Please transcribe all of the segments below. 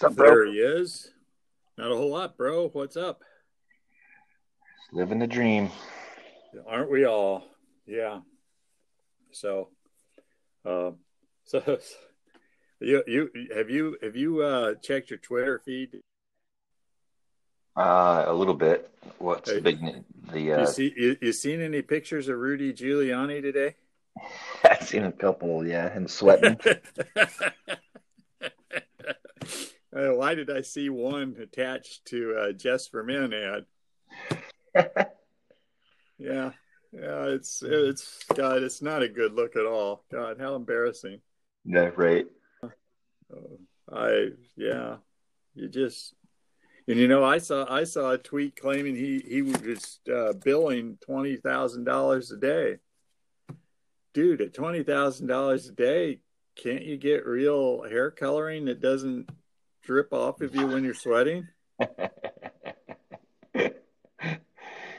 What's up, bro? There he is. Not a whole lot, bro. What's up? Just living the dream. Aren't we all? Yeah. So, you have checked your Twitter feed? A little bit. What's the big you seen any pictures of Rudy Giuliani today? I've seen a couple, yeah, and sweating. Why did I see one attached to Just for Men ad? Yeah, it's God, it's not a good look at all. God, how embarrassing. Yeah, right. I saw a tweet claiming he was just billing $20,000 a day. Dude, at $20,000 a day, can't you get real hair coloring that doesn't drip off of you when you're sweating?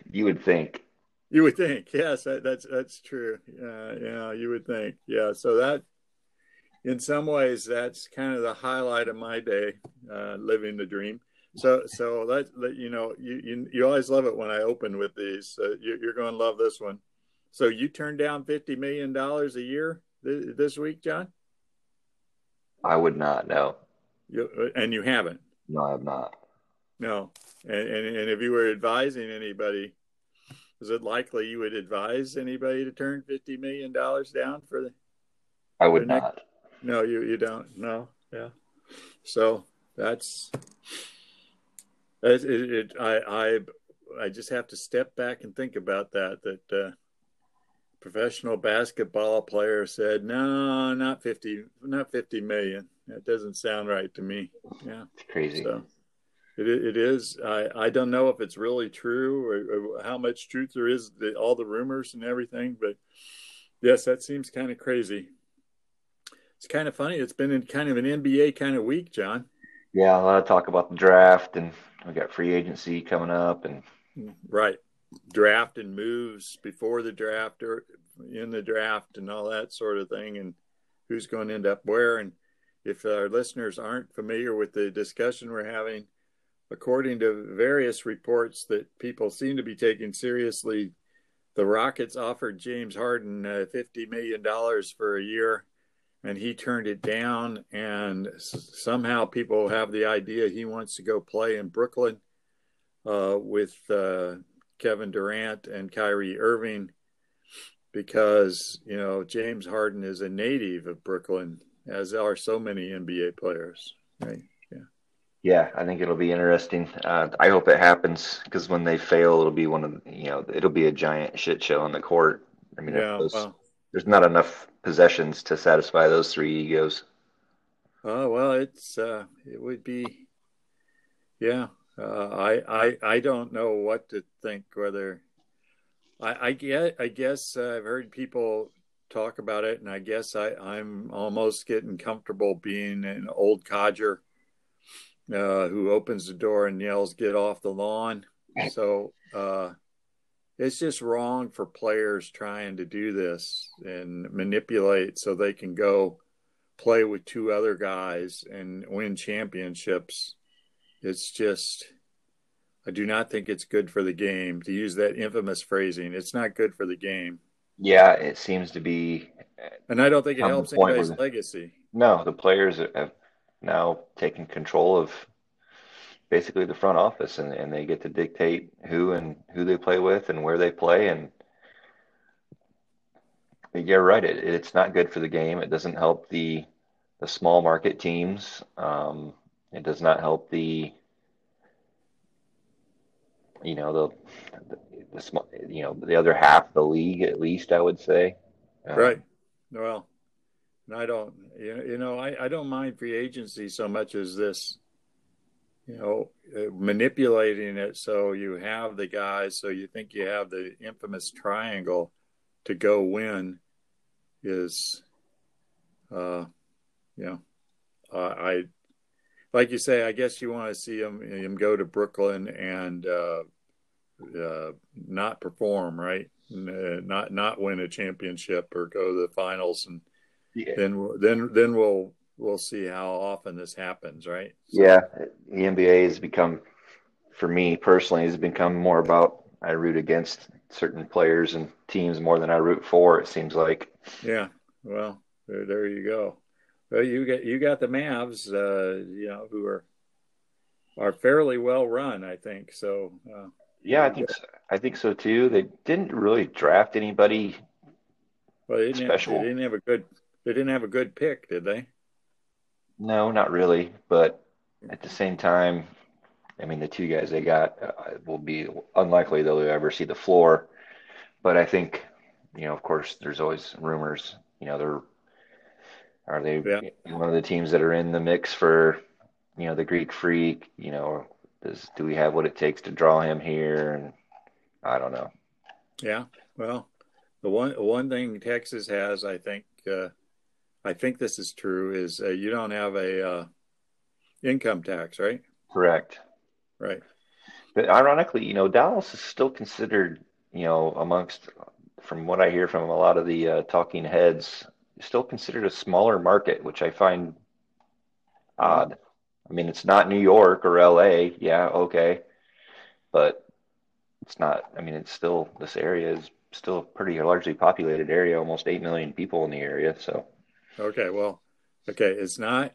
You would think. You would think, yes, that's true. Yeah, you would think. Yeah, so that, in some ways, that's kind of the highlight of my day, living the dream. So that you always love it when I open with these. You're going to love this one. So you turned down $50 million a year this week, John? I would not, no. And you haven't? No, I have not. No, and if you were advising anybody, is it likely you would advise anybody to turn $50 million down for the? I would not. No, you don't. No. Yeah. So that's it. I just have to step back and think about that professional basketball player said, no, not 50 million. That doesn't sound right to me. Yeah. It's crazy. So, it is. I don't know if it's really true or how much truth there is, all the rumors and everything. But, yes, that seems kind of crazy. It's kind of funny. It's been in kind of an NBA kind of week, John. Yeah, a lot of talk about the draft, and we got free agency coming up. And right. Draft and moves before the draft or in the draft and all that sort of thing, and who's going to end up where. And if our listeners aren't familiar with the discussion we're having, according to various reports that people seem to be taking seriously, the Rockets offered James Harden $50 million for a year, and he turned it down. And somehow people have the idea he wants to go play in Brooklyn with Kevin Durant and Kyrie Irving because, James Harden is a native of Brooklyn, as are so many NBA players, right? Yeah, I think it'll be interesting. I hope it happens because when they fail, it'll be it'll be a giant shit show on the court. I mean, yeah, there's not enough possessions to satisfy those three egos. Oh well, it's it would be, yeah. I don't know what to think. Whether I guess I've heard people talk about it, and I guess I'm almost getting comfortable being an old codger. Who opens the door and yells, "Get off the lawn!" So it's just wrong for players trying to do this and manipulate so they can go play with two other guys and win championships. It's just, I do not think it's good for the game. To use that infamous phrasing, it's not good for the game. Yeah, it seems to be, and I don't think it helps anybody's legacy. No, the players have now taking control of basically the front office and they get to dictate who they play with and where they play. And you're right. It's not good for the game. It doesn't help the small market teams. It does not help the other half of the league, at least I would say. Right. Well, I don't, I don't mind free agency so much as this, manipulating it so you have the guys, so you think you have the infamous triangle to go win is, I like you say, I guess you want to see him go to Brooklyn and not perform, right? Not win a championship or go to the finals and. Yeah. Then we'll we'll see how often this happens, right? So. Yeah, the NBA has become, for me personally, has become more about I root against certain players and teams more than I root for, it seems like. Yeah, well, there you go. Well, you got the Mavs, who are fairly well run, I think. So yeah, I think so too. They didn't really draft anybody. Well, they didn't have a good pick, did they? No, not really. But at the same time, I mean, the two guys they got will be unlikely they'll ever see the floor. But I think, of course, there's always rumors. Are they one of the teams that are in the mix for, the Greek Freak? Do we have what it takes to draw him here? And I don't know. Yeah, well, the one thing Texas has, I think this is true, is you don't have a income tax, right? Correct. Right. But ironically, Dallas is still considered, amongst, from what I hear from a lot of the talking heads, still considered a smaller market, which I find odd. I mean, it's not New York or LA. Yeah, okay. But it's not, I mean, it's still, this area is still a pretty largely populated area, almost 8 million people in the area. So, okay. It's not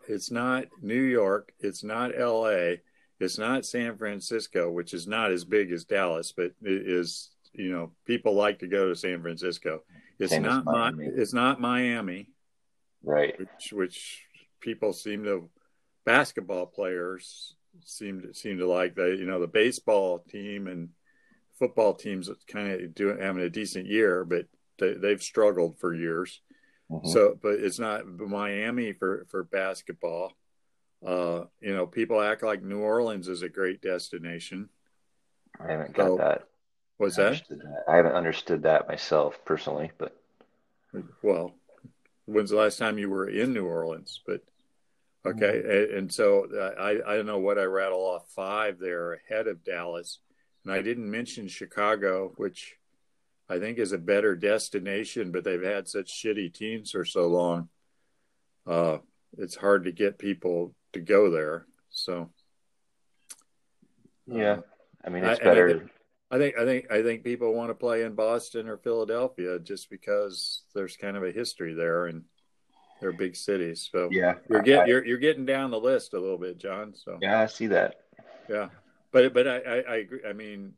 New York. It's not LA. It's not San Francisco, which is not as big as Dallas, but it is, people like to go to San Francisco. It's not Miami, right? Which people basketball players seem to like. The baseball team and football teams kind of having a decent year, but they've struggled for years. Mm-hmm. So, but it's not Miami for basketball. People act like New Orleans is a great destination. I haven't got that. What's that? I haven't understood that myself personally, but well, when's the last time you were in New Orleans? But okay, mm-hmm. And so I don't know what I rattle off 5 there ahead of Dallas, and I didn't mention Chicago, which I think is a better destination, but they've had such shitty teams for so long. It's hard to get people to go there. So yeah, I mean it's better. I think people want to play in Boston or Philadelphia just because there's kind of a history there and they're big cities. So yeah, you're getting down the list a little bit, John. So yeah, I see that. Yeah, but I agree. I mean,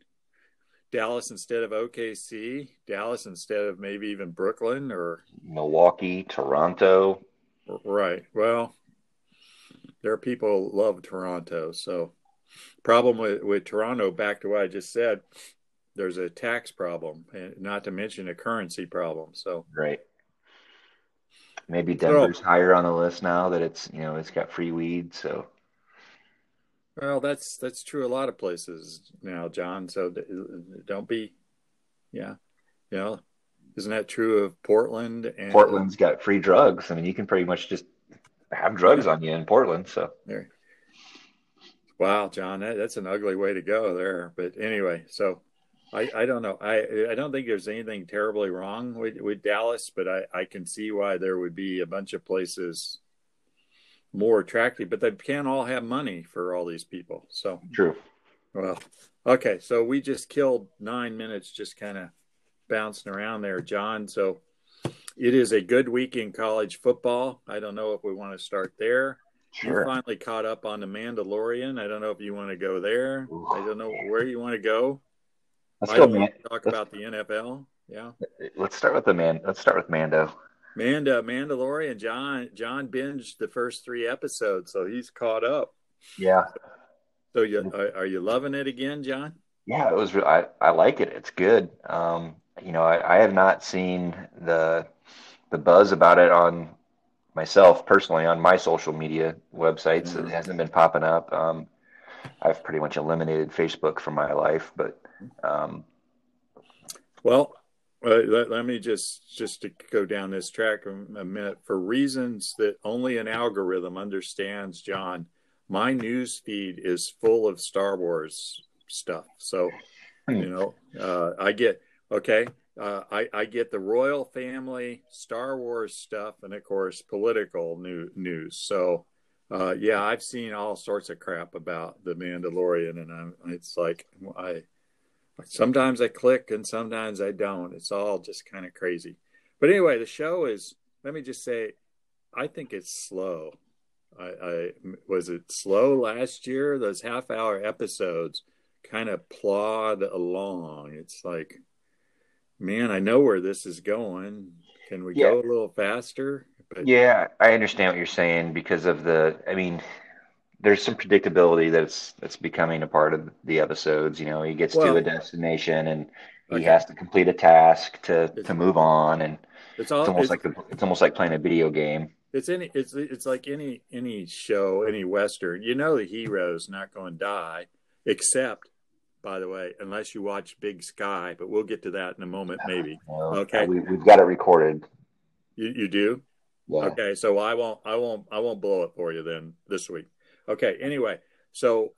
Dallas instead of OKC, Dallas instead of maybe even Brooklyn or Milwaukee, Toronto. Right. Well, there are people who love Toronto, so. Problem with Toronto, back to what I just said, there's a tax problem, and not to mention a currency problem. So right, maybe Denver's higher on the list now that it's it's got free weed. So well, that's true a lot of places now, John. So don't be, isn't that true of Portland? And Portland's got free drugs. I mean, you can pretty much just have drugs on you in Portland. So there. Wow, John, that's an ugly way to go there. But anyway, so I don't know. I don't think there's anything terribly wrong with Dallas, but I can see why there would be a bunch of places more attractive. But they can't all have money for all these people. So true. Well, okay. So we just killed 9 minutes just kind of bouncing around there, John. So it is a good week in college football. I don't know if we want to start there. Sure. You finally caught up on the Mandalorian. I don't know if you want to go there. Ooh, I don't know where you want to go. Let's talk about the NFL. Yeah. Let's start with Mando. Mandalorian. John binged the first 3 episodes, so he's caught up. Yeah. So are you loving it again, John? Yeah, it was. I like it. It's good. I have not seen the buzz about it on. Myself personally on my social media websites, mm-hmm. It hasn't been popping up. I've pretty much eliminated Facebook from my life, but let me just to go down this track a minute for reasons that only an algorithm understands, John. My news feed is full of Star Wars stuff, so I get okay. I get the royal family, Star Wars stuff, and of course political news. So yeah, I've seen all sorts of crap about the Mandalorian, and it's like sometimes I click and sometimes I don't. It's all just kind of crazy. But anyway, the show is, let me just say, I think it's slow. I was it slow last year? Those half-hour episodes kind of plod along. It's like, man, I know where this is going. Can we go a little faster? But, yeah, I understand what you're saying because of the, I mean, there's some predictability that's becoming a part of the episodes. You know, he gets to a destination and he has to complete a task to move on, and it's almost like playing a video game. It's like any show, any Western. You know the hero's not going to die, except, by the way, unless you watch Big Sky. But we'll get to that in a moment, maybe. Okay, we've got it recorded. You do? Yeah. Okay, so I won't blow it for you then this week. Okay. Anyway, so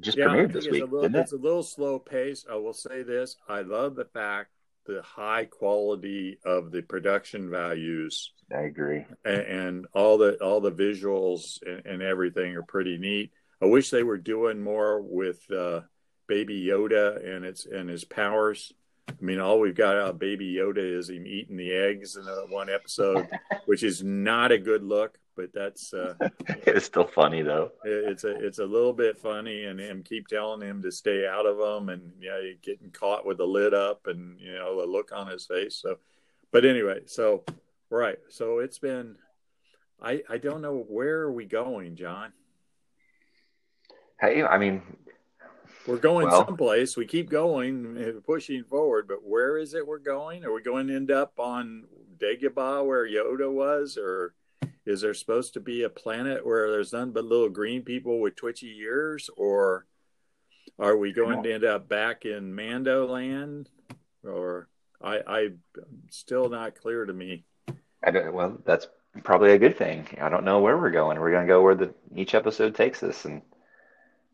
just premiered this week. It's a little slow pace. I will say this: I love the fact the high quality of the production values. I agree. And all the visuals and everything are pretty neat. I wish they were doing more with Baby Yoda and his powers. I mean, all we've got out of Baby Yoda is him eating the eggs in one episode, which is not a good look, but that's it's still funny though. It's a little bit funny, and him keep telling him to stay out of them, and getting caught with the lid up, and the look on his face. So, but anyway, so. Right. So it's been, I don't know, where are we going, John? Hey, I mean, we're going someplace. We keep going, pushing forward, but where is it we're going? Are we going to end up on Dagobah where Yoda was? Or is there supposed to be a planet where there's none but little green people with twitchy ears? Or are we going to end up back in Mando land? Or I'm still not clear to me. Well, that's probably a good thing. I don't know where we're going. We're going to go where each episode takes us. And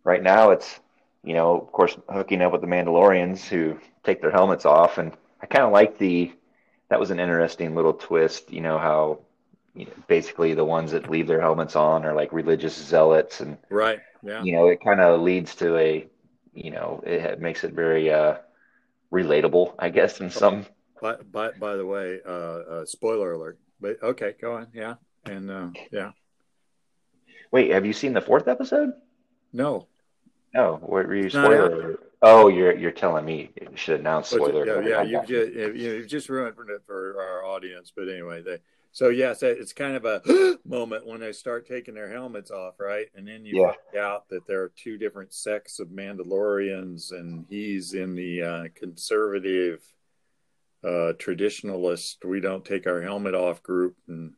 right now it's, of course, hooking up with the Mandalorians who take their helmets off. And I kind of like that was an interesting little twist, how basically the ones that leave their helmets on are like religious zealots. And, right. Yeah. It kind of leads to a, it makes it very relatable, I guess, in some. By the way, spoiler alert. But okay, go on. Yeah, and yeah. Wait, have you seen the fourth episode? No. No, what were you spoiler alert? Oh, you're telling me you should announce spoiler alert. Yeah, you've just ruined it for our audience. But anyway, so it's kind of a moment when they start taking their helmets off, right? And then you find out that there are two different sects of Mandalorians, and he's in the conservative. Traditionalist, we don't take our helmet off group, and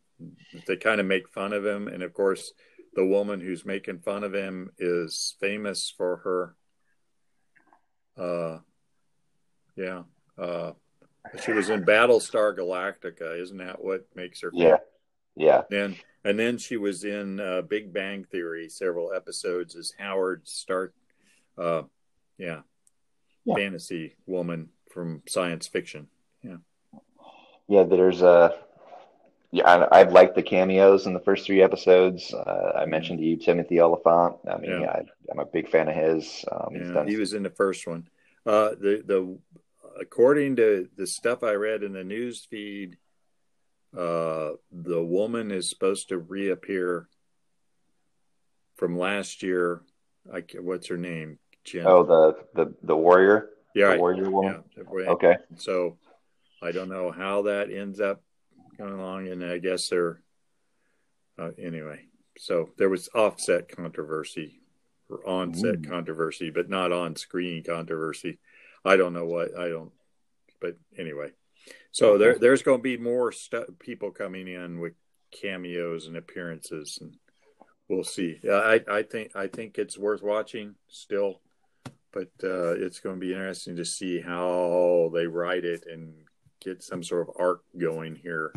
they kind of make fun of him. And of course, the woman who's making fun of him is famous for her. She was in Battlestar Galactica. Isn't that what makes her? Yeah, yeah. And then she was in Big Bang Theory, several episodes as Howard Stark. Fantasy woman from science fiction. I've liked the cameos in the first three episodes. I mentioned to you Timothy Oliphant. I mean, I'm a big fan of his. He was in the first one. According to the stuff I read in the news feed, the woman is supposed to reappear from last year. What's her name? Jen. Oh, the warrior. Yeah, the warrior woman. Yeah. Okay, so. I don't know how that ends up going along, and I guess they're anyway. So there was onset controversy, but not on-screen controversy. I don't know what but anyway. So there's going to be more people coming in with cameos and appearances, and we'll see. I think it's worth watching still, but it's going to be interesting to see how they write it and get some sort of arc going here.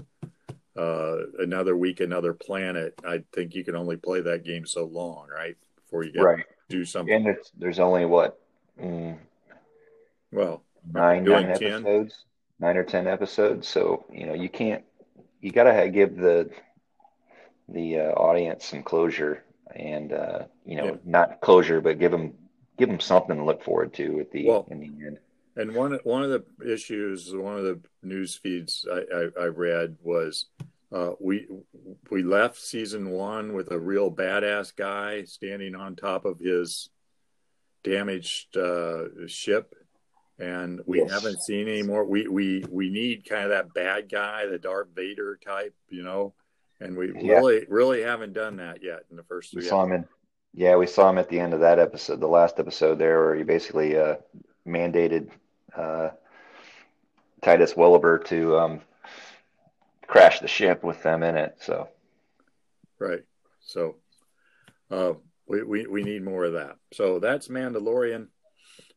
Another week, another planet. I think you can only play that game so long, right? Before you do something. And there's only what? 9 episodes. 9 or 10 episodes. So, you can't, you got to give the audience some closure and, not closure, but give them something to look forward to in the end. And one of the issues, one of the news feeds I read was we left season one with a real badass guy standing on top of his damaged ship, and we haven't seen any more. We need kind of that bad guy, the Darth Vader type, and we really haven't done that yet in the first three. We saw him at the end of that episode, the last episode there, where he basically mandated Titus Welliver to crash the ship with them in it. So, right. So we need more of that. So that's Mandalorian.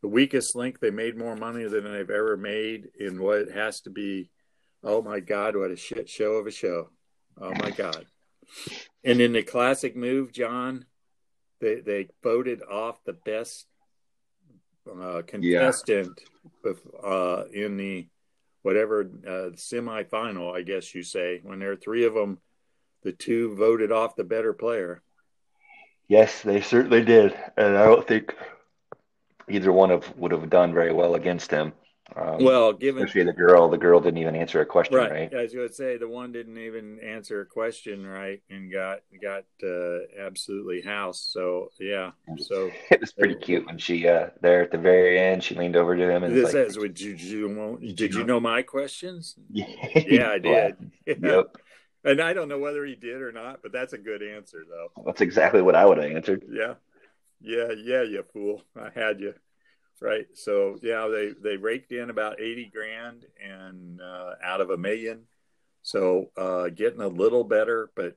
The weakest link. They made more money than they've ever made in what it has to be. Oh my God, what a shit show of a show. Oh my God. And in the classic move, John, they voted off the best contestant in the whatever semifinal, I guess you say. When there are three of them, the two voted off the better player. Yes, they certainly did, and I don't think either one would have done very well against him. Especially the girl didn't even answer a question, right? As you would say, the one didn't even answer a question, right, and got absolutely housed. So yeah, so it was pretty cute when she there at the very end, she leaned over to him and this says, "Did you know my questions?" Yeah, I did. Yep. And I don't know whether he did or not, but that's a good answer, though. That's exactly what I would have answered. Yeah, you fool! I had you. Right. So, yeah, they raked in about $80,000 and out of $1 million. So getting a little better, but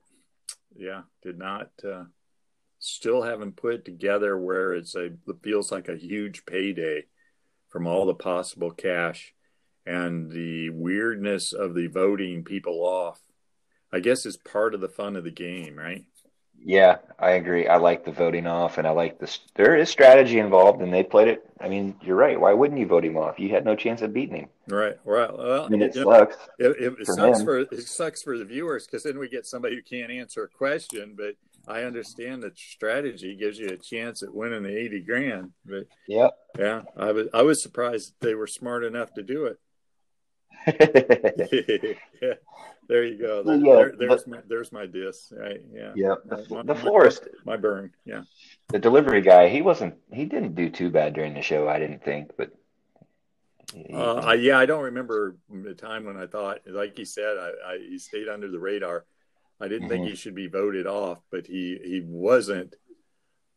yeah, did not still haven't put it together where it feels like a huge payday from all the possible cash and the weirdness of the voting people off. I guess is part of the fun of the game, right? Yeah, I agree. I like the voting off, and I like this. There is strategy involved, and they played it. I mean, you're right. Why wouldn't you vote him off? You had no chance of beating him. Right. Well, it sucks. It sucks for the viewers because then we get somebody who can't answer a question. But I understand that strategy gives you a chance at winning the $80,000. But yeah, I was surprised they were smart enough to do it. Yeah. There you go. There's my diss. Right? Yeah. Yeah. The florist. My burn. Yeah. The delivery guy. He didn't do too bad during the show. I didn't think, but. I don't remember the time when I thought, like he said, he stayed under the radar. I didn't think he should be voted off, but he wasn't.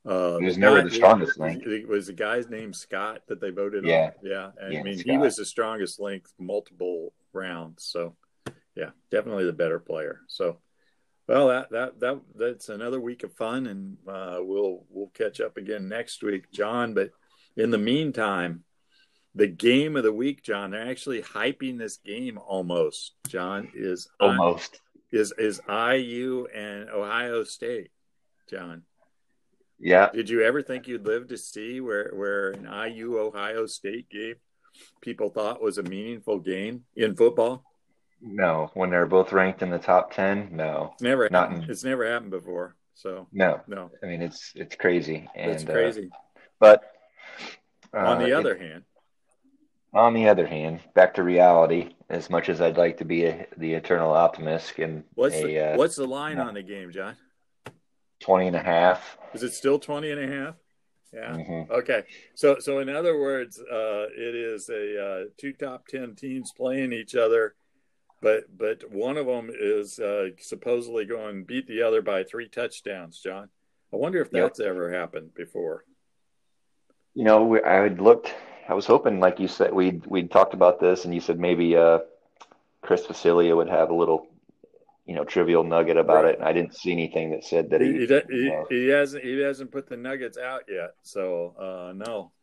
He was never the strongest link. It was the guy's name Scott that they voted on. Yeah. I mean, Scott. He was the strongest link multiple rounds. So, yeah, definitely the better player. So, well, that's another week of fun, and we'll catch up again next week, John. But in the meantime, the game of the week, John, they're actually hyping this game almost. John is IU and Ohio State, John. Yeah. Did you ever think you'd live to see where an IU Ohio State game people thought was a meaningful game in football? No. When they're both ranked in the top 10? No. It's never happened before. So no. I mean, it's crazy. It's crazy. But on the other hand, back to reality. As much as I'd like to be the eternal optimist, and what's the line on the game, John? 20.5. Is it still 20.5? Yeah. Mm-hmm. Okay. So in other words, it is a two top 10 teams playing each other, but one of them is supposedly going to beat the other by 3 touchdowns. John, I wonder if that's ever happened before. I was hoping, like you said, we'd talked about this, and you said maybe Chris Vasilia would have a little, trivial nugget about it. And I didn't see anything that said that he hasn't put the nuggets out yet. So no,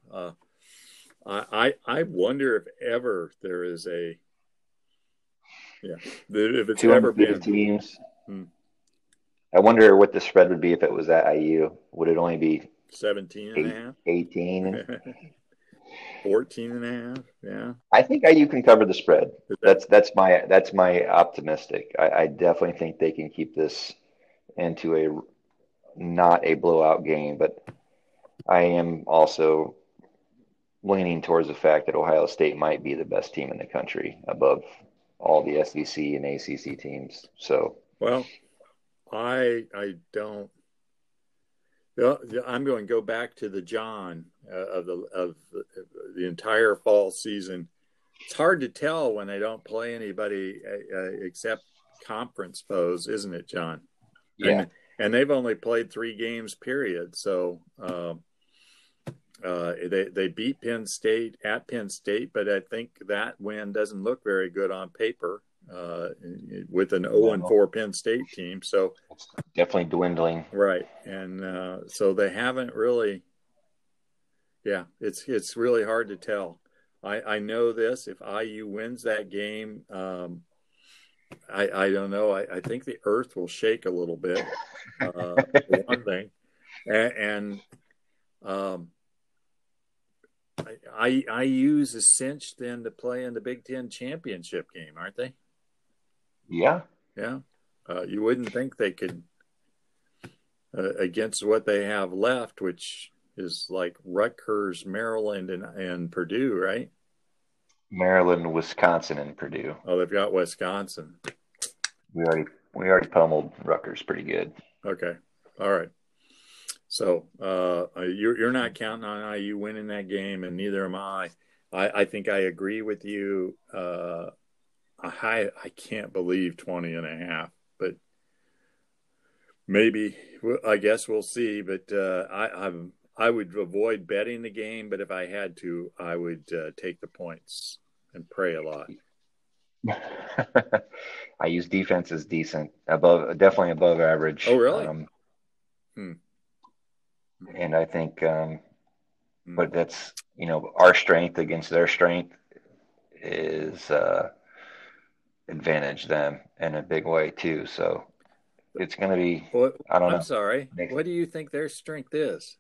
I wonder if ever there is if it's ever been teams. I wonder what the spread would be if it was at IU. Would it only be 17 and a half? 18? 14.5. Yeah, I think IU can cover the spread. That's my optimistic. I definitely think they can keep this into a not a blowout game, but I am also leaning towards the fact that Ohio State might be the best team in the country above all the SEC and ACC teams. So, well, I don't. I'm going to go back to the John of the entire fall season. It's hard to tell when they don't play anybody except conference foes, isn't it, John? Yeah. And they've only played 3 games, period. So they beat Penn State at Penn State, but I think that win doesn't look very good on paper with an 0-4 Penn State team. So it's definitely dwindling. Right. And so they haven't really – yeah, it's really hard to tell. I know this. If IU wins that game I don't know. I think the earth will shake a little bit. For one thing, and I use a cinch then to play in the Big Ten championship game, aren't they? Yeah. You wouldn't think they could against what they have left, which is like Rutgers, Maryland, and Purdue, right? Maryland, Wisconsin, and Purdue. Oh, they've got Wisconsin. We already pummeled Rutgers pretty good. Okay, all right. So you're not counting on IU winning that game, and neither am I. I think I agree with you. I can't believe 20.5, but maybe I guess we'll see. But I would avoid betting the game, but if I had to, I would take the points and pray a lot. I use defense as decent, definitely above average. Oh, really? And I think, but that's, our strength against their strength is advantage them in a big way too. So it's going to be, I don't know. I'm sorry. What do you think their strength is?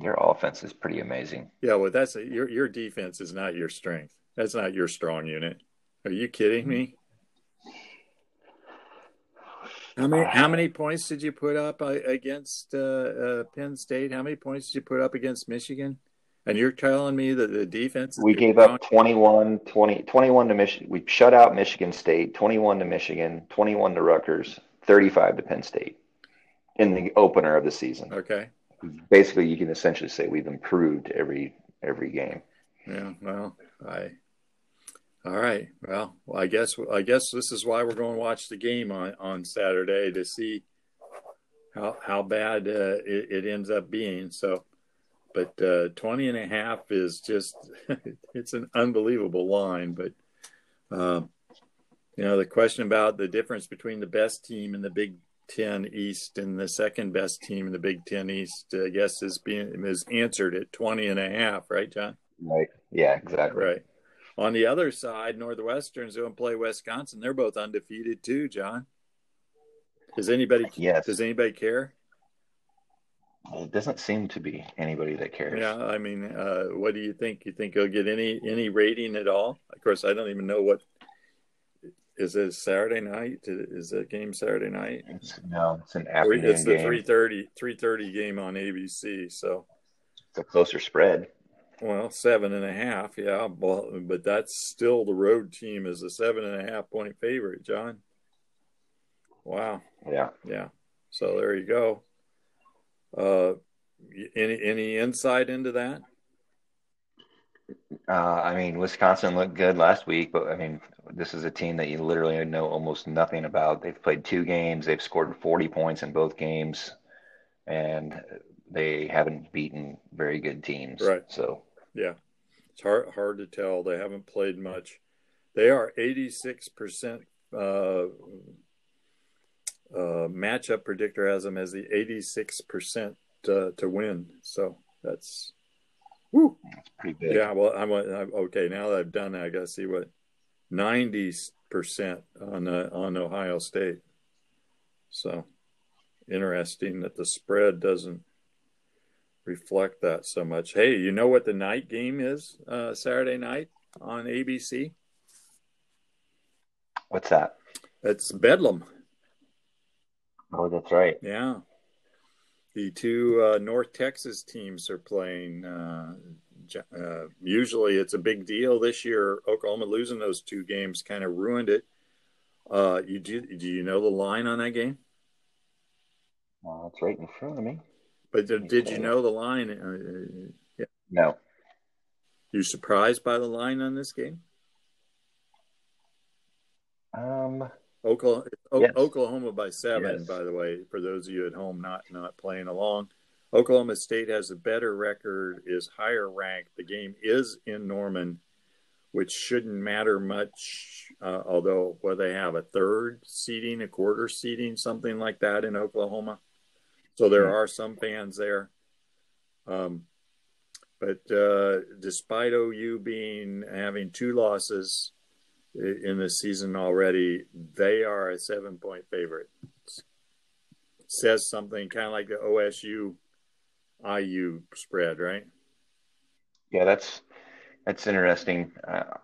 Your offense is pretty amazing. Yeah, well, that's your defense is not your strength. That's not your strong unit. Are you kidding me? How many points did you put up against Penn State? How many points did you put up against Michigan? And you're telling me that the defense is gave up 21 to Michigan. We shut out Michigan State, 21 to Michigan, 21 to Rutgers, 35 to Penn State in the opener of the season. Okay. Basically, you can essentially say we've improved every game. Yeah. Well, all right. Well, I guess this is why we're going to watch the game on Saturday to see how bad it ends up being. So, but 20.5 is just it's an unbelievable line. But the question about the difference between the best team and the Big Ten East and the second best team in the Big Ten East, I guess, is answered at 20.5, right, John? Right. Yeah, exactly. Right. On the other side, Northwestern's going to play Wisconsin. They're both undefeated too, John. Does anybody care? It doesn't seem to be anybody that cares. Yeah, I mean, what do you think? You think you'll get any rating at all? Of course, I don't even know what. Is it Saturday night? Is that game Saturday night? No, it's an afternoon game. It's the 3:30 game on ABC. So it's a closer spread. Well, 7.5, yeah. Well, but that's still the road team is a 7.5 point favorite, John. Wow. Yeah. So there you go. Any insight into that? Wisconsin looked good last week, but this is a team that you literally know almost nothing about. They've played 2 games. They've scored 40 points in both games, and they haven't beaten very good teams. Right. So, yeah, it's hard to tell. They haven't played much. They are 86% matchup predictor has them as the 86% to win. So that's. Woo. That's pretty big. Yeah, well, okay, now that I've done that, I got to see what 90% on Ohio State. So, interesting that the spread doesn't reflect that so much. Hey, you know what the night game is Saturday night on ABC? What's that? It's Bedlam. Oh, that's right. Yeah. The two North Texas teams are playing. Usually it's a big deal. This year, Oklahoma losing those two games kind of ruined it. Do you know the line on that game? Well, it's right in front of me. But did you know the line? Yeah. No. You surprised by the line on this game? Oklahoma by 7, yes. By the way, for those of you at home not playing along. Oklahoma State has a better record, is higher ranked. The game is in Norman, which shouldn't matter much, although they have a third seeding, a quarter seeding, something like that in Oklahoma. So there are some fans there. But despite OU having two losses in the season already, they are a 7-point favorite. Says something kind of like the OSU IU spread, right? Yeah, that's interesting.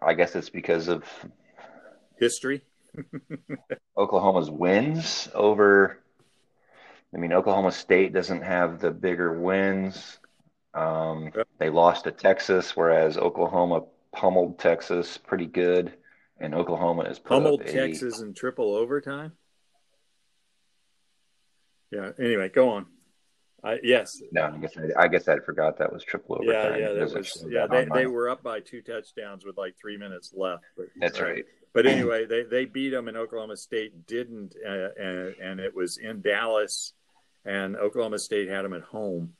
I guess it's because of history. Oklahoma's wins over. I mean, Oklahoma State doesn't have the bigger wins. They lost to Texas, whereas Oklahoma pummeled Texas pretty good. And Oklahoma is pummeled Texas in triple overtime. Yeah. Anyway, go on. Yes. No, I guess I forgot that was triple overtime. Yeah. They were up by 2 touchdowns with like 3 minutes left. But, that's right. But anyway, they beat them, and Oklahoma State didn't, and it was in Dallas, and Oklahoma State had them at home.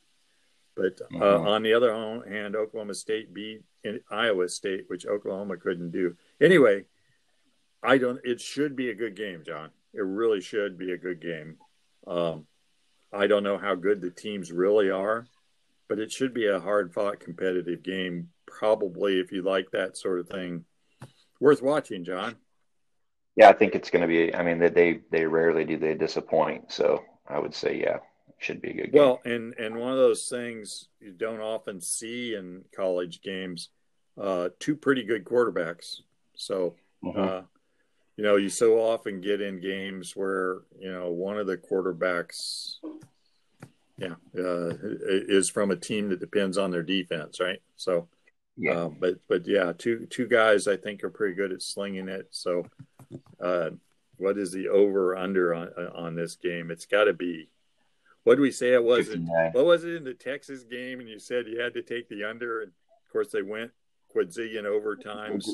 But on the other hand, Oklahoma State beat Iowa State, which Oklahoma couldn't do. Anyway, it should be a good game, John. It really should be a good game. I don't know how good the teams really are, but it should be a hard-fought competitive game, probably, if you like that sort of thing. Worth watching, John. Yeah, I think it's going to be – I mean, they rarely do they disappoint, so I would say, yeah. Should be a good game. Well, and one of those things you don't often see in college games, two pretty good quarterbacks. So, you so often get in games where, one of the quarterbacks is from a team that depends on their defense, right? So, yeah. Two guys I think are pretty good at slinging it. So what is the over-under on this game? It's got to be. What did we say it was? 59. What was it in the Texas game? And you said you had to take the under. And of course, they went quadzillion overtimes.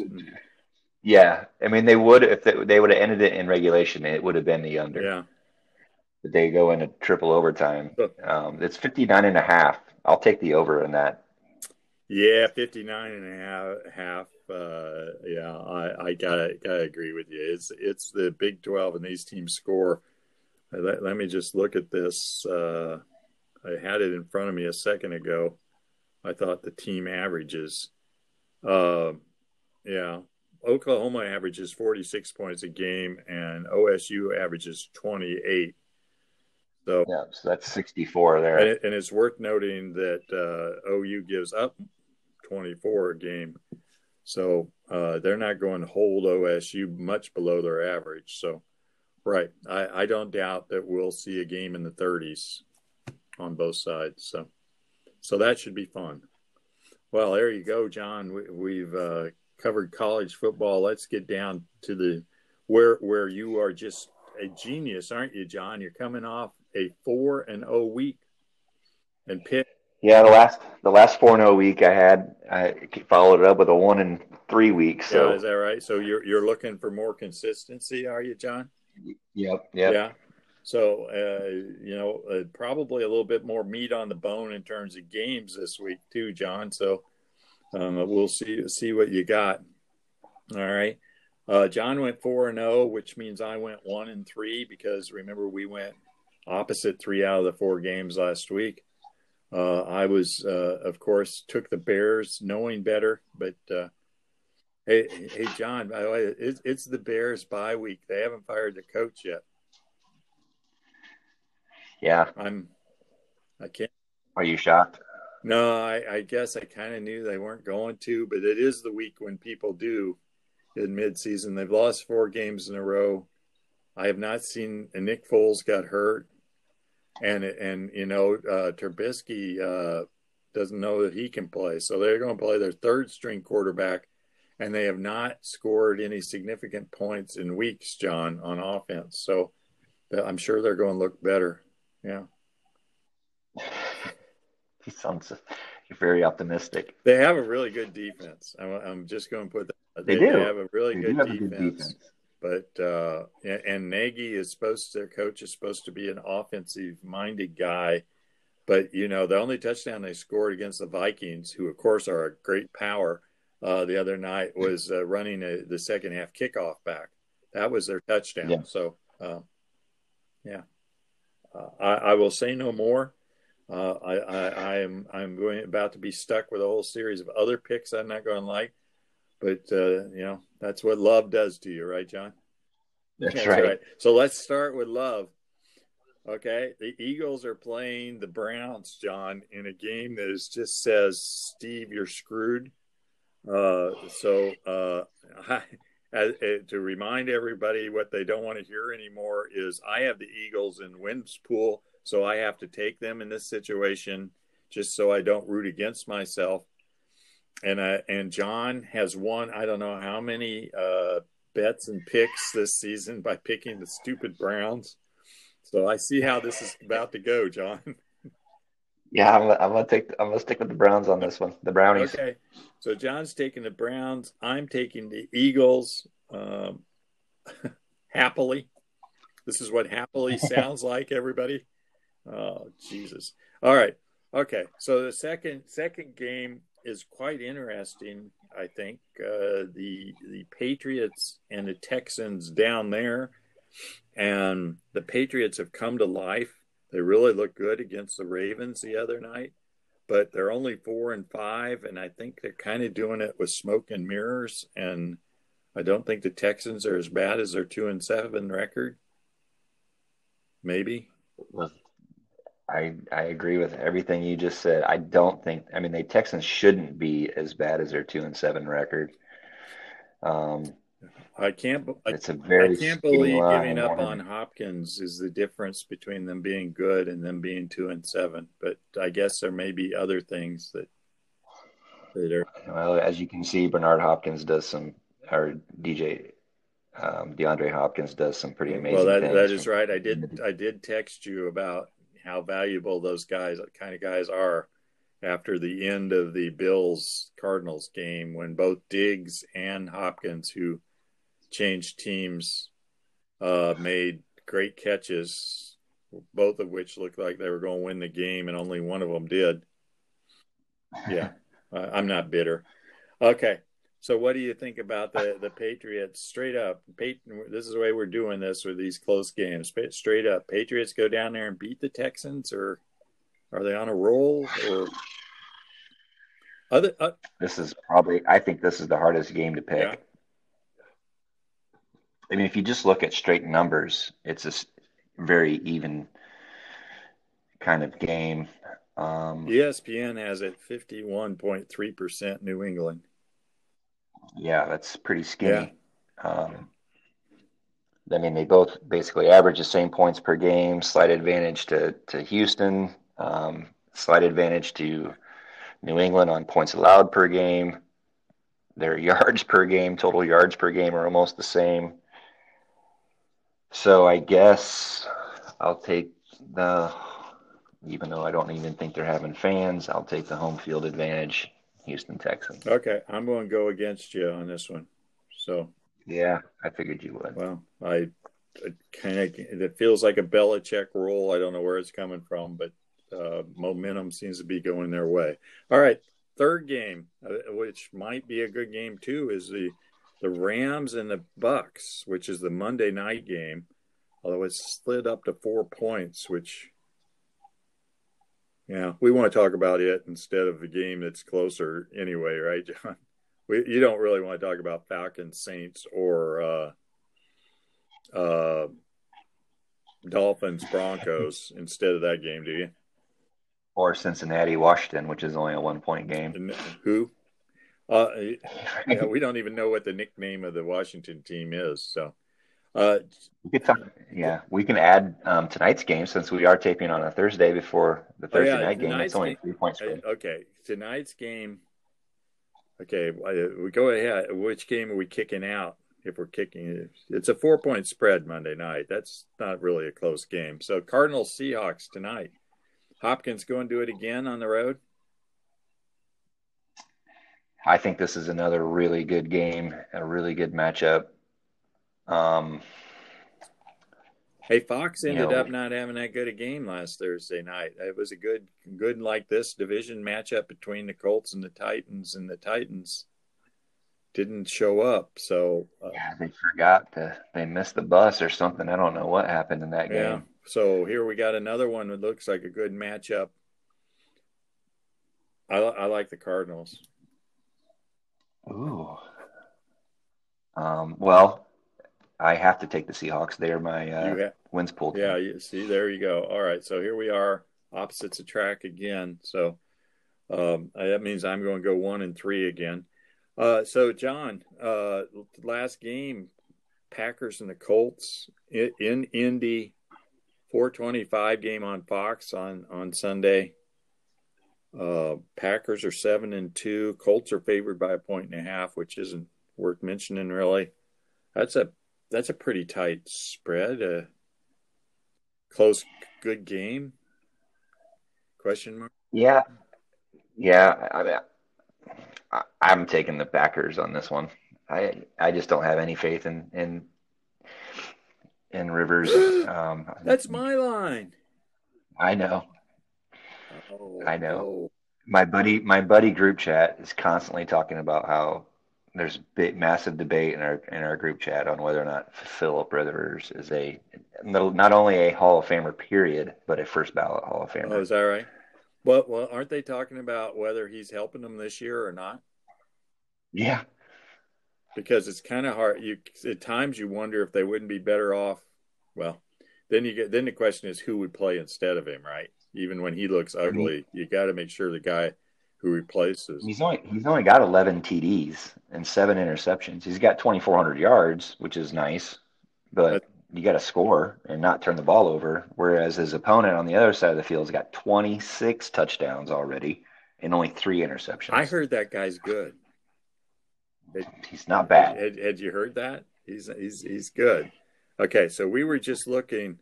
Yeah. I mean, they would if they would have ended it in regulation. It would have been the under. Yeah. But they go into triple overtime. It's 59.5. I'll take the over in that. Yeah, 59.5. Yeah, I gotta agree with you. It's the Big 12, and these teams score. Let me just look at this. I had it in front of me a second ago. I thought the team averages. Oklahoma averages 46 points a game, and OSU averages 28. So that's 64 there. And it's worth noting that OU gives up 24 a game. So they're not going to hold OSU much below their average. So. Right. I don't doubt that we'll see a game in the 30s on both sides. So that should be fun. Well, there you go, John. We've covered college football. Let's get down to the where you are just a genius, aren't you, John? You're coming off a 4-0 week and Pitt. Yeah, the last 4-0 week I followed it up with a 1-3 week. So yeah, is that right? So you're looking for more consistency, are you, John? Yep. Yeah. So, probably a little bit more meat on the bone in terms of games this week too, John. So we'll see what you got. All right. John went 4-0, which means I went 1-3 because remember we went opposite 3 out of the 4 games last week. I was, of course, took the Bears knowing better, but, Hey, John, by the way, it's the Bears bye week. They haven't fired the coach yet. Yeah. I can't. Are you shocked? No, I guess I kind of knew they weren't going to, but it is the week when people do in midseason. They've lost 4 games in a row. I have not seen Nick Foles got hurt, and you know, Trubisky doesn't know that he can play, so they're going to play their third string quarterback, and they have not scored any significant points in weeks, John, on offense. So I'm sure they're going to look better. Yeah. He sounds very optimistic. They have a really good defense. I'm just going to put that. They do. They have a really good defense. But and Nagy is their coach is supposed to be an offensive-minded guy. But, you know, the only touchdown they scored against the Vikings, who, of course, are a great power, the other night was running the second-half kickoff back. That was their touchdown. Yeah. So, I will say no more. I'm going about to be stuck with a whole series of other picks I'm not going to like, but you know, that's what love does to you, right, John? That's right. So let's start with love. Okay, the Eagles are playing the Browns, John, in a game that is just says, Steve, you're screwed. To remind everybody what they don't want to hear anymore is I have the Eagles in wins pool. So I have to take them in this situation just so I don't root against myself. And John has won, I don't know how many bets and picks this season by picking the stupid Browns. So I see how this is about to go, John. Yeah, I'm gonna stick with the Browns on this one. The Brownies. Okay. So John's taking the Browns. I'm taking the Eagles happily. This is what happily sounds like, everybody. Oh, Jesus. All right. Okay. So the second game is quite interesting, I think. The Patriots and the Texans down there. And the Patriots have come to life. They really looked good against the Ravens the other night. But they're only 4-5, and I think they're kind of doing it with smoke and mirrors. And I don't think the Texans are as bad as their 2-7 record. Maybe. Well, I agree with everything you just said. I don't think – I mean, the Texans shouldn't be as bad as their 2-7 record. I can't believe giving up on Hopkins is the difference between them being good and them being 2-7. But I guess there may be other things that are – Well, as you can see, Bernard Hopkins does some – or DJ – DeAndre Hopkins does some pretty amazing things. Well, that is right. I did text you about how valuable those guys, kind of guys, are after the end of the Bills-Cardinals game when both Diggs and Hopkins, who changed teams, made great catches, both of which looked like they were going to win the game, and only one of them did. Yeah, I'm not bitter. Okay. So what do you think about the Patriots? Straight up, this is the way we're doing this with these close games. Straight up, Patriots go down there and beat the Texans, or are they on a roll? Or this is probably, I think this is the hardest game to pick. Yeah. I mean, if you just look at straight numbers, it's a very even kind of game. ESPN has it 51.3% New England. Yeah, that's pretty skinny. Yeah. I mean, they both basically average the same points per game, slight advantage to Houston, slight advantage to New England on points allowed per game. Their yards per game, total yards per game are almost the same. So I guess I'll take even though I don't even think they're having fans, I'll take the home field advantage. Houston Texans. Okay, I'm going to go against you on this one. So yeah, I figured you would. Well, I kind of, it feels like a Belichick role. I don't know where it's coming from, but momentum seems to be going their way. All right, third game, which might be a good game too, is the Rams and the Bucks, which is the Monday night game. Although it slid up to 4 points, which. Yeah, we want to talk about it instead of the game that's closer anyway, right, John? You don't really want to talk about Falcons, Saints, or Dolphins, Broncos instead of that game, do you? Or Cincinnati, Washington, which is only a 1-point game. Who? Yeah, we don't even know what the nickname of the Washington team is. So, we can add tonight's game since we are taping on a Thursday before the Thursday night game. It's only 3 points. Okay, tonight's game. Okay, we go ahead. Which game are we kicking out? If we're kicking, it's a 4-point spread Monday night. That's not really a close game. So Cardinals, Seahawks tonight. Hopkins going to do it again on the road. I think this is another really good game, a really good matchup. Hey, Fox ended up not having that good a game last Thursday night. It was a good like this division matchup between the Colts and the Titans, and the Titans didn't show up. So they forgot they missed the bus or something. I don't know what happened in that game. So here we got another one that looks like a good matchup. I like the Cardinals. Ooh. Well, I have to take the Seahawks. They're my wins pool team. Yeah, you see, there you go. All right, so here we are, opposites attract again. So that means I'm going to go 1-3 again. So, John, last game, Packers and the Colts in Indy, 4:25 game on Fox on Sunday. Packers are 7-2. Colts are favored by 1.5, which isn't worth mentioning really. That's a pretty tight spread. Close, good game. Question mark? Yeah. I'm taking the Packers on this one. I just don't have any faith in Rivers. That's my line. I know. My buddy group chat is constantly talking about how there's massive debate in our group chat on whether or not Philip Rivers is not only a Hall of Famer, period, but a first ballot Hall of Famer. Oh, is that right? Well, aren't they talking about whether he's helping them this year or not? Yeah. Because it's kind of hard. At times you wonder if they wouldn't be better off. Well, then the question is who would play instead of him, right? Even when he looks ugly, you got to make sure the guy who replaces. He's only got 11 TDs and 7 interceptions. He's got 2,400 yards, which is nice, but you got to score and not turn the ball over. Whereas his opponent on the other side of the field has got 26 touchdowns already and only 3 interceptions. I heard that guy's good. He's not bad. Had you heard that? He's good. Okay, so we were just looking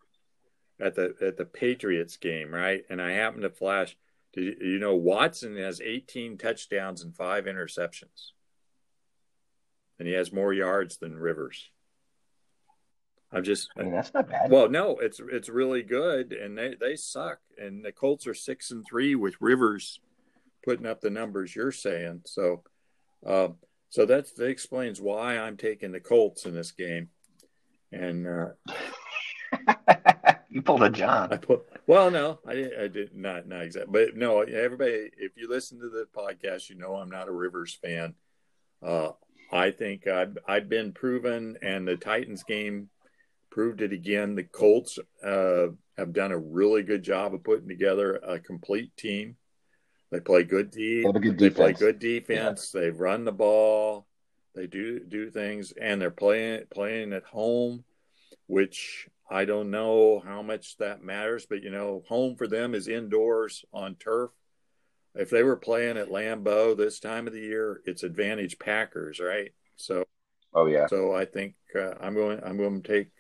at the Patriots game, right? And I happened to flash. Did you know Watson has 18 touchdowns and 5 interceptions, and he has more yards than Rivers. I mean, that's not bad. Well, no, it's really good, and they suck. And the Colts are 6-3 with Rivers putting up the numbers you're saying. So, so that explains why I'm taking the Colts in this game. And you pulled a John. Well, no, I did not exactly. But no, everybody, if you listen to the podcast, you know I'm not a Rivers fan. I think I've been proven, and the Titans game proved it again. The Colts have done a really good job of putting together a complete team. They play good defense. Yeah. They run the ball. They do things, and they're playing at home, which I don't know how much that matters. But home for them is indoors on turf. If they were playing at Lambeau this time of the year, it's advantage Packers, right? So. Oh yeah. So I think I'm going to take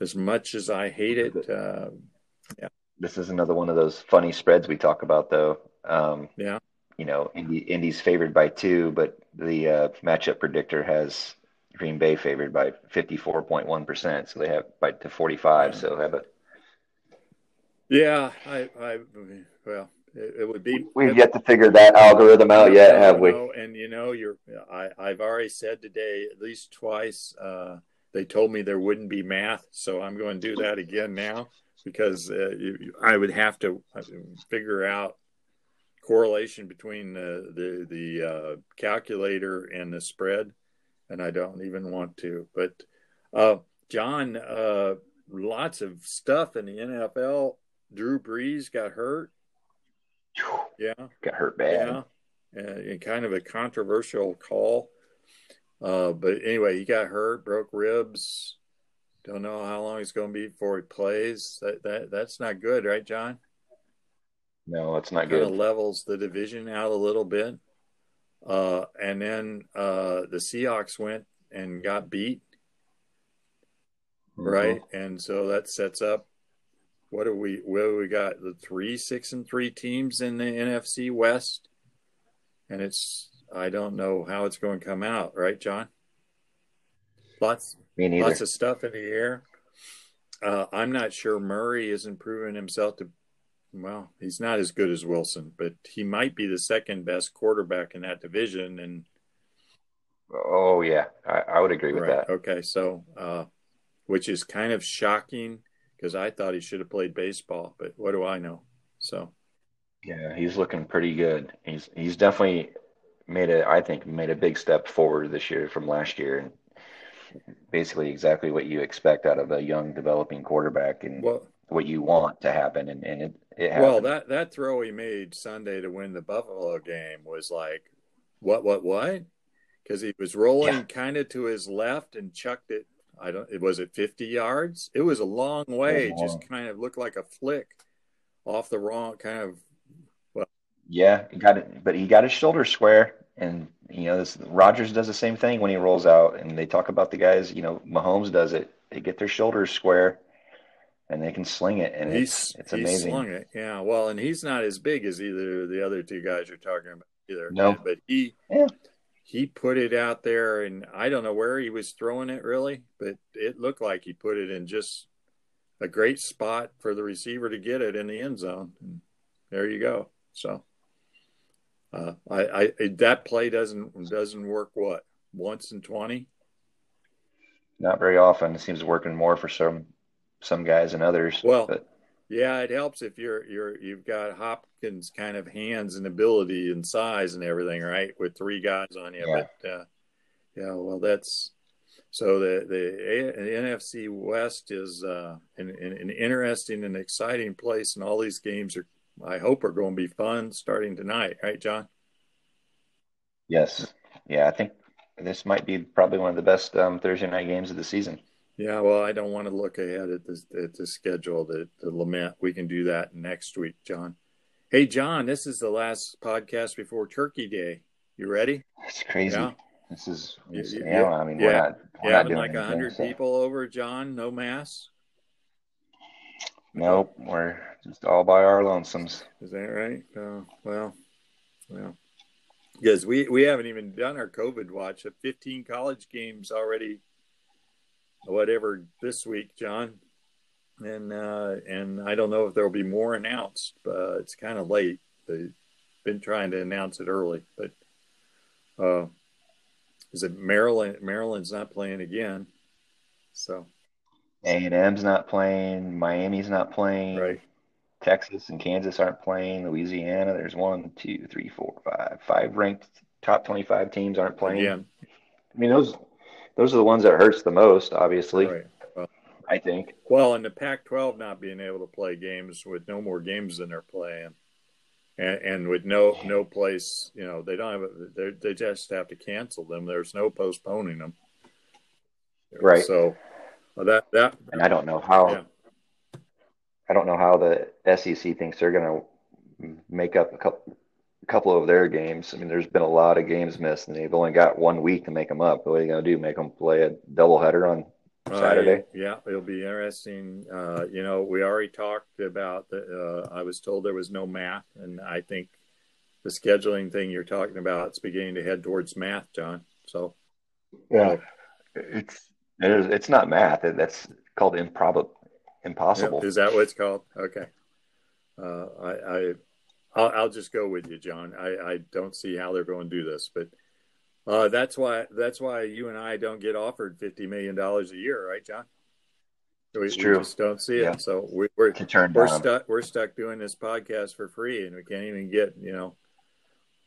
as much as I hate it. Yeah. This is another one of those funny spreads we talk about, though. Yeah. Indy's favored by 2, but the matchup predictor has Green Bay favored by 54.1%, so they have by to 45. Yeah. So have a. Yeah, I. It would be. We've yet to figure that algorithm out yet, have we? And I've already said today at least twice. They told me there wouldn't be math, so I'm going to do that again now because I would have to figure out correlation between the calculator and the spread, and I don't even want to. But John, lots of stuff in the NFL. Drew Brees got hurt. Yeah. Got hurt bad. Yeah. And kind of a controversial call. But anyway, he got hurt, broke ribs. Don't know how long he's going to be before he plays. That's not good, right, John? No, that's not good. Kind of levels the division out a little bit. And then the Seahawks went and got beat, right? And so that sets up what do we got? The 3-6-3 teams in the NFC West, and I don't know how it's going to come out, right, John? Lots of stuff in the air. I'm not sure Murray isn't proving himself to. Well, he's not as good as Wilson, but he might be the second best quarterback in that division. And oh yeah, I would agree with that. Okay, so which is kind of shocking because I thought he should have played baseball, but what do I know? So yeah, he's looking pretty good. He's definitely made a big step forward this year from last year, and basically exactly what you expect out of a young developing quarterback, and what you want to happen, and it happened. Well, that throw he made Sunday to win the Buffalo game was like, what? Because he was rolling kind of to his left and chucked it. Was it 50 yards? It was a long way. Oh, just kind of looked like a flick off the wrong kind of. Well, yeah, he got it, but he got his shoulder square, and Rodgers does the same thing when he rolls out, and they talk about the guys. Mahomes does it. They get their shoulders square. And they can sling it, and it's amazing. He slung it, yeah. Well, and he's not as big as either of the other two guys you're talking about either. No. But he put it out there, and I don't know where he was throwing it really, but it looked like he put it in just a great spot for the receiver to get it in the end zone. And there you go. So I that play doesn't work once in 20? Not very often. It seems to work more for some guys and others. Well, but yeah, it helps if you've got Hopkins kind of hands and ability and size and everything, right? With three guys on you, yeah. But that's so the NFC West is an interesting and exciting place, and all these games I hope are going to be fun starting tonight, right, John? Yes, yeah, I think this might be probably one of the best Thursday night games of the season. Yeah, well, I don't want to look ahead at the schedule to lament. We can do that next week, John. Hey, John, this is the last podcast before Turkey Day. You ready? That's crazy. Yeah. This is, I mean, we're not doing like 100 people over, John, no mass? Nope, we're just all by our lonesomes. Is that right? Well. Because we haven't even done our COVID watch. 15 college games already. Whatever this week, John, and I don't know if there'll be more announced, but it's kind of late. They've been trying to announce it early, but is it Maryland? Maryland's not playing again, so A&M's not playing, Miami's not playing, right? Texas and Kansas aren't playing, Louisiana. There's 5 ranked top 25 teams aren't playing. Yeah. I mean those are the ones that hurts the most, obviously, right. Well, I think. Well, and the Pac-12 not being able to play games with no more games than they're playing, and with no place, they don't have. They just have to cancel them. There's no postponing them. Right. So that. And I don't know how. Yeah. I don't know how the SEC thinks they're going to make up a couple of their games. I mean, there's been a lot of games missed, and they've only got 1 week to make them up. What are you going to do? Make them play a doubleheader on Saturday? Yeah, it'll be interesting. We already talked about I was told there was no math, and I think the scheduling thing you're talking about is beginning to head towards math, John. So, yeah, it's not math. That's called impossible. Yeah, is that what it's called? Okay. I'll just go with you, John. I don't see how they're going to do this, but that's why you and I don't get offered $50 million a year, right, John? It's true. We just don't see it. Yeah. So we're stuck doing this podcast for free, and we can't even get a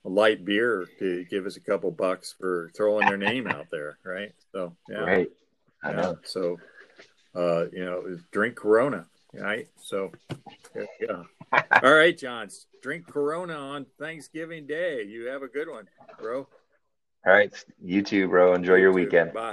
light beer to give us a couple bucks for throwing their name out there, right? So yeah, right. I know. So drink Corona. All right. So, there you go. All right, John. Drink Corona on Thanksgiving Day. You have a good one, bro. All right. You too, bro. Enjoy your weekend. Bye.